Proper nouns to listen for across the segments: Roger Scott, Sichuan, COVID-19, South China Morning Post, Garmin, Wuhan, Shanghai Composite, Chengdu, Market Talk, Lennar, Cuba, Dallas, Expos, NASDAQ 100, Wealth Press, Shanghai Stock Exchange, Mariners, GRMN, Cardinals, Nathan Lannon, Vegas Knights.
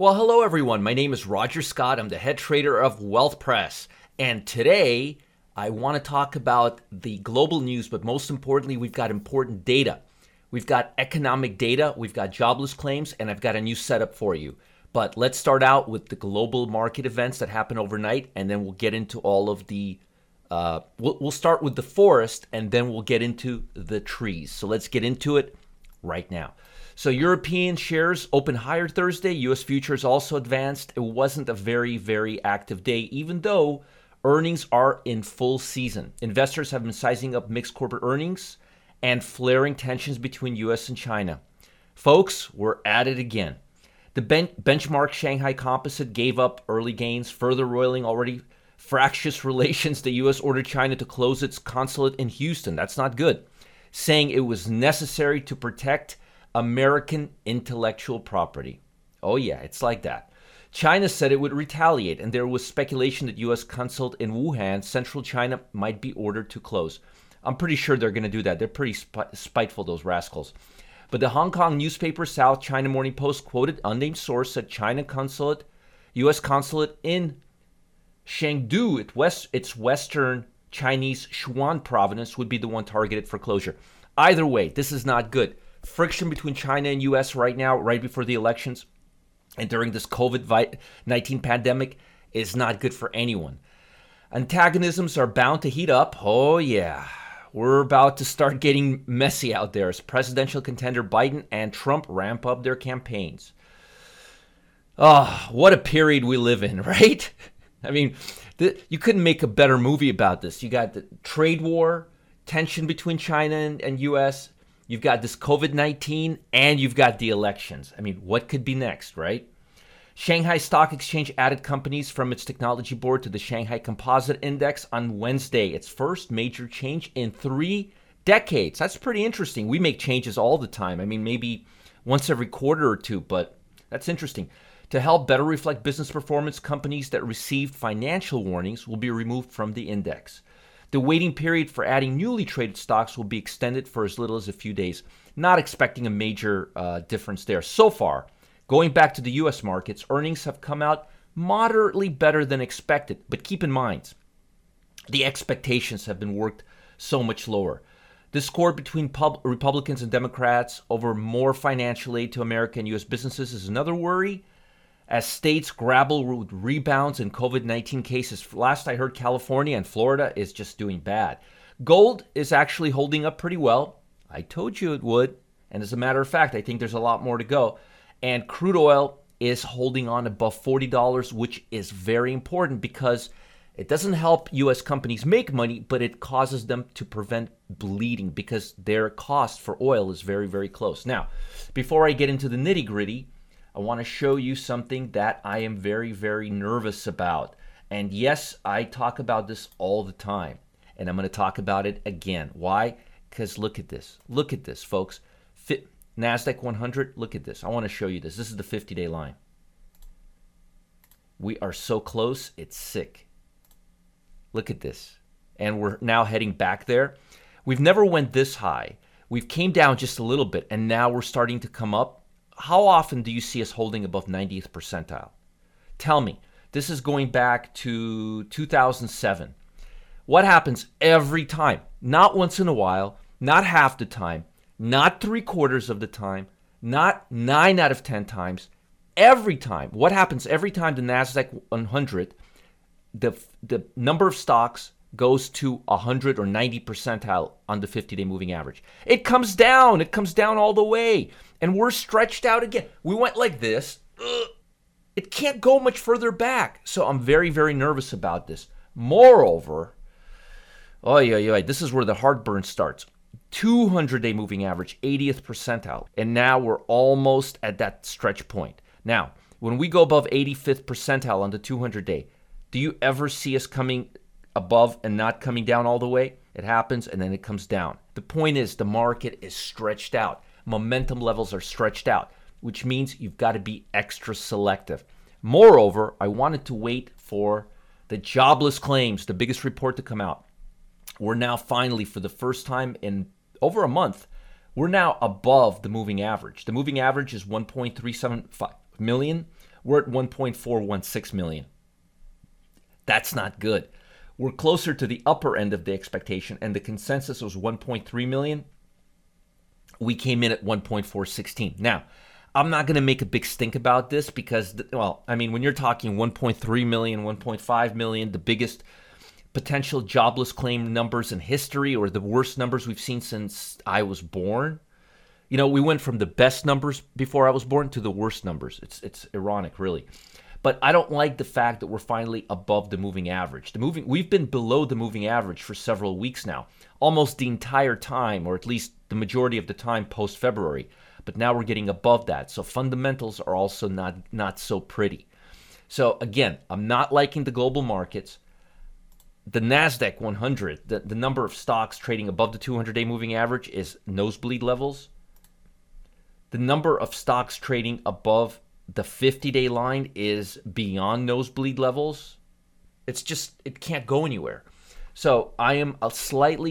Well, hello everyone. My name is Roger Scott. I'm the head trader of Wealth Press. And today I want to talk about the global news, but most importantly, we've got important data. We've got economic data, we've got jobless claims, and I've got a new setup for you. But let's start out with the global market events that happen overnight, and then we'll get into all of the, we'll start with the forest, and then we'll get into the trees. So let's get into it right now. So European shares opened higher Thursday. U.S. futures also advanced. It wasn't a very active day, even though earnings are in full season. Investors have been sizing up mixed corporate earnings and flaring tensions between U.S. and China. Folks, we're at it again. The benchmark Shanghai Composite gave up early gains, further roiling already fractious relations. The U.S. ordered China to close its consulate in Houston. That's not good, saying it was necessary to protect American intellectual property. Oh yeah, it's like that. China said it would retaliate, and there was speculation that U.S. consulate in Wuhan, central China, might be ordered to close. I'm pretty sure they're going to do that. They're pretty spiteful, those rascals. But the Hong Kong newspaper South China Morning Post quoted unnamed source that China consulate, U.S. consulate in Chengdu, its western Chinese Sichuan province, would be the one targeted for closure. Either way, this is not good. Friction between China and U.S. right now, right before the elections and during this COVID-19 pandemic, is not good for anyone. Antagonisms are bound to heat up. Oh yeah, we're about to start getting messy out there as presidential contender Biden and Trump ramp up their campaigns. Oh, what a period we live in, right? I mean, you couldn't make a better movie about this. You got the trade war, tension between China and U.S., you've got this COVID-19, and you've got the elections. I mean, what could be next, right? Shanghai Stock Exchange added companies from its technology board to the Shanghai Composite Index on Wednesday, its first major change in 3 decades. That's pretty interesting. We make changes all the time. I mean, maybe once every quarter or two, but that's interesting. To help better reflect business performance, companies that received financial warnings will be removed from the index. The waiting period for adding newly traded stocks will be extended for as little as a few days. Not expecting a major difference there so far. Going back to the U.S. markets, earnings have come out moderately better than expected. But keep in mind, the expectations have been worked so much lower. Discord between Republicans and Democrats over more financial aid to American U.S. businesses is another worry, as states grapple with rebounds in COVID-19 cases. Last I heard, California and Florida is just doing bad. Gold is actually holding up pretty well. I told you it would. And as a matter of fact, I think there's a lot more to go. And crude oil is holding on above $40, which is very important because it doesn't help U.S. companies make money, but it causes them to prevent bleeding because their cost for oil is very close. Now, before I get into the nitty-gritty, I want to show you something that I am very nervous about. And yes, I talk about this all the time. And I'm going to talk about it again. Why? Because look at this. Look at this, folks. NASDAQ 100, look at this. I want to show you this. This is the 50-day line. We are so close. It's sick. Look at this. And we're now heading back there. We've never went this high. We've came down just a little bit. And now we're starting to come up. How often do you see us holding above 90th percentile? Tell me. This is going back to 2007. What happens every time? Not once in a while, not half the time, not three-quarters of the time, not 9 out of 10 times. Every time. What happens every time the NASDAQ 100, the number of stocks goes to 100 or 90 percentile on the 50-day moving average? It comes down. It comes down all the way. And we're stretched out again. We went like this. It can't go much further back. So I'm very nervous about this. Moreover, this is where the heartburn starts. 200-day moving average, 80th percentile. And now we're almost at that stretch point. Now, When we go above 85th percentile on the 200-day, do you ever see us coming above and not coming down all the way? It happens, and then it comes down. The point is the market is stretched out. Momentum levels are stretched out, which means you've got to be extra selective. Moreover, I wanted to wait for the jobless claims, the biggest report to come out. We're now finally, for the first time in over a month, we're now above the moving average. The moving average is 1.375 million. We're at 1.416 million. That's not good. We're closer to the upper end of the expectation, and the consensus was 1.3 million. We came in at 1.416. Now, I'm not going to make a big stink about this because, when you're talking 1.3 million, 1.5 million, the biggest potential jobless claim numbers in history or the worst numbers we've seen since I was born. You know, we went from the best numbers before I was born to the worst numbers. It's ironic, really. But I don't like the fact that we're finally above the moving average. We've been below the moving average for several weeks now, almost the entire time, or at least the majority of the time post-February. But now we're getting above that. So fundamentals are also not so pretty. So again, I'm not liking the global markets. The NASDAQ 100, the number of stocks trading above the 200-day moving average is nosebleed levels. The number of stocks trading above the 50-day line is beyond nosebleed levels. It's just, it can't go anywhere. So I am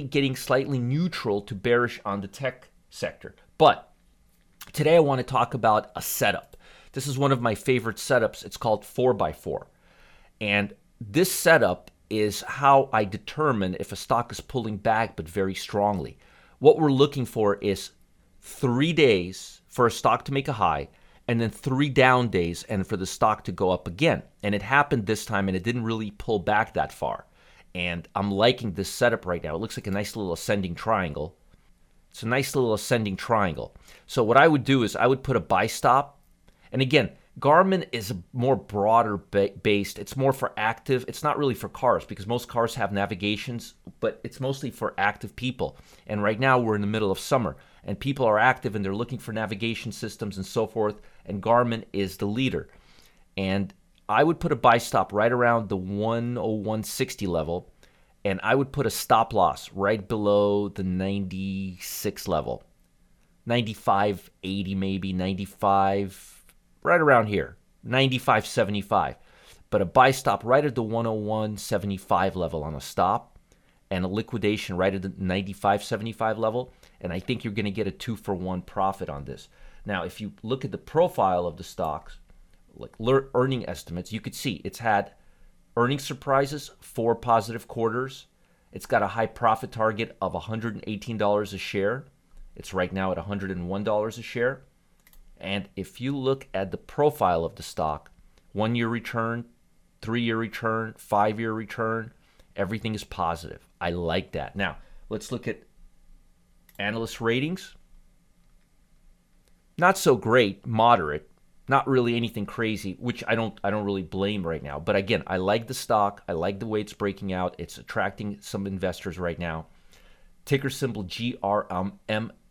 getting slightly neutral to bearish on the tech sector. But today I want to talk about a setup. This is one of my favorite setups. It's called 4x4. And this setup is how I determine if a stock is pulling back but very strongly. What we're looking for is 3 days for a stock to make a high, and then 3 down days and for the stock to go up again. And it happened this time, and it didn't really pull back that far. And I'm liking this setup right now. It looks like a nice little ascending triangle. It's a nice little ascending triangle. So what I would do is I would put a buy stop. And again, Garmin is more broader based. It's more for active. It's not really for cars because most cars have navigations, but it's mostly for active people. And right now we're in the middle of summer and people are active and they're looking for navigation systems and so forth. And Garmin is the leader. And I would put a buy stop right around the 101.60 level. And I would put a stop loss right below the 96 level, 95.80 maybe, 95. Right around here, 95.75, but a buy stop right at the 101.75 level on a stop and a liquidation right at the 95.75 level, and I think you're going to get a 2-for-1 profit on this. Now, if you look at the profile of the stocks, like earning estimates, you could see it's had earnings surprises, 4 positive quarters. It's got a high profit target of $118 a share. It's right now at $101 a share. And if you look at the profile of the stock, 1-year return, 3-year return, 5-year return, everything is positive. I like that. Now, let's look at analyst ratings. Not so great, moderate, not really anything crazy, which I don't really blame right now. But again, I like the stock. I like the way it's breaking out. It's attracting some investors right now. Ticker symbol GRMN.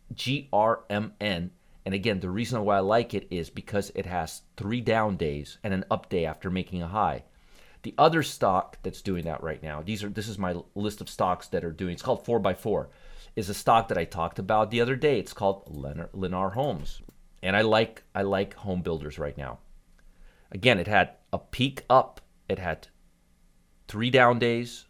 And again, the reason why I like it is because it has 3 down days and an up day after making a high. The other stock that's doing that right now, this is my list of stocks that are doing, it's called 4x4, is a stock that I talked about the other day. It's called Lennar Homes. And I like home builders right now. Again, it had a peak up. It had 3 down days,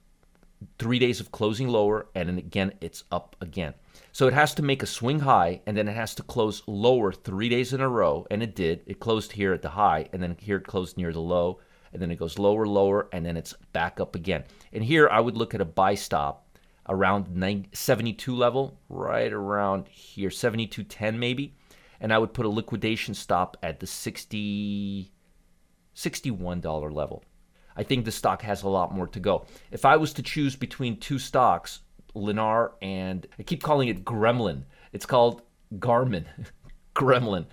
3 days of closing lower, and then again, it's up again. So it has to make a swing high, and then it has to close lower 3 days in a row, and it did. It closed here at the high, and then here it closed near the low, and then it goes lower, and then it's back up again. And here I would look at a buy stop around 72 level, right around here, 72.10 maybe, and I would put a liquidation stop at the $61 level. I think the stock has a lot more to go. If I was to choose between two stocks, Lennar and, I keep calling it Gremlin. It's called Garmin, Gremlin.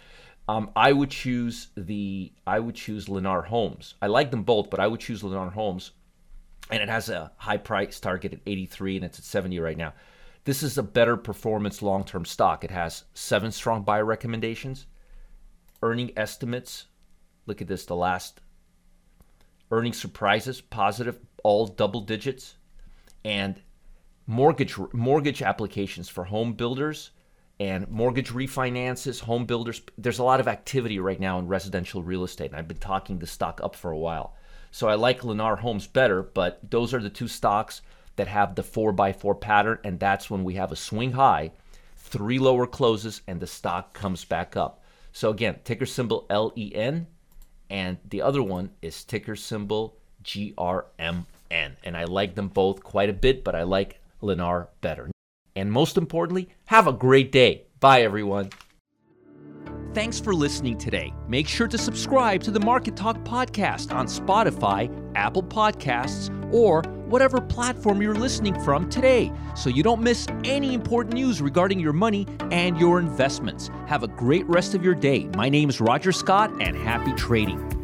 I would choose Lennar Homes. I like them both, but I would choose Lennar Homes. And it has a high price target at 83 and it's at 70 right now. This is a better performance long-term stock. It has 7 strong buy recommendations, earning estimates, Look at this, the last earnings surprises, positive, all double digits, and mortgage applications for home builders and mortgage refinances, home builders. There's a lot of activity right now in residential real estate, and I've been talking the stock up for a while. So I like Lennar Homes better, but those are the two stocks that have the 4x4 pattern, and that's when we have a swing high, three lower closes, and the stock comes back up. So again, ticker symbol LEN, and the other one is ticker symbol GRMN. And I like them both quite a bit, but I like Lennar better. And most importantly, have a great day. Bye, everyone. Thanks for listening today. Make sure to subscribe to the Market Talk podcast on Spotify, Apple Podcasts, or whatever platform you're listening from today, so you don't miss any important news regarding your money and your investments. Have a great rest of your day. My name is Roger Scott, and happy trading.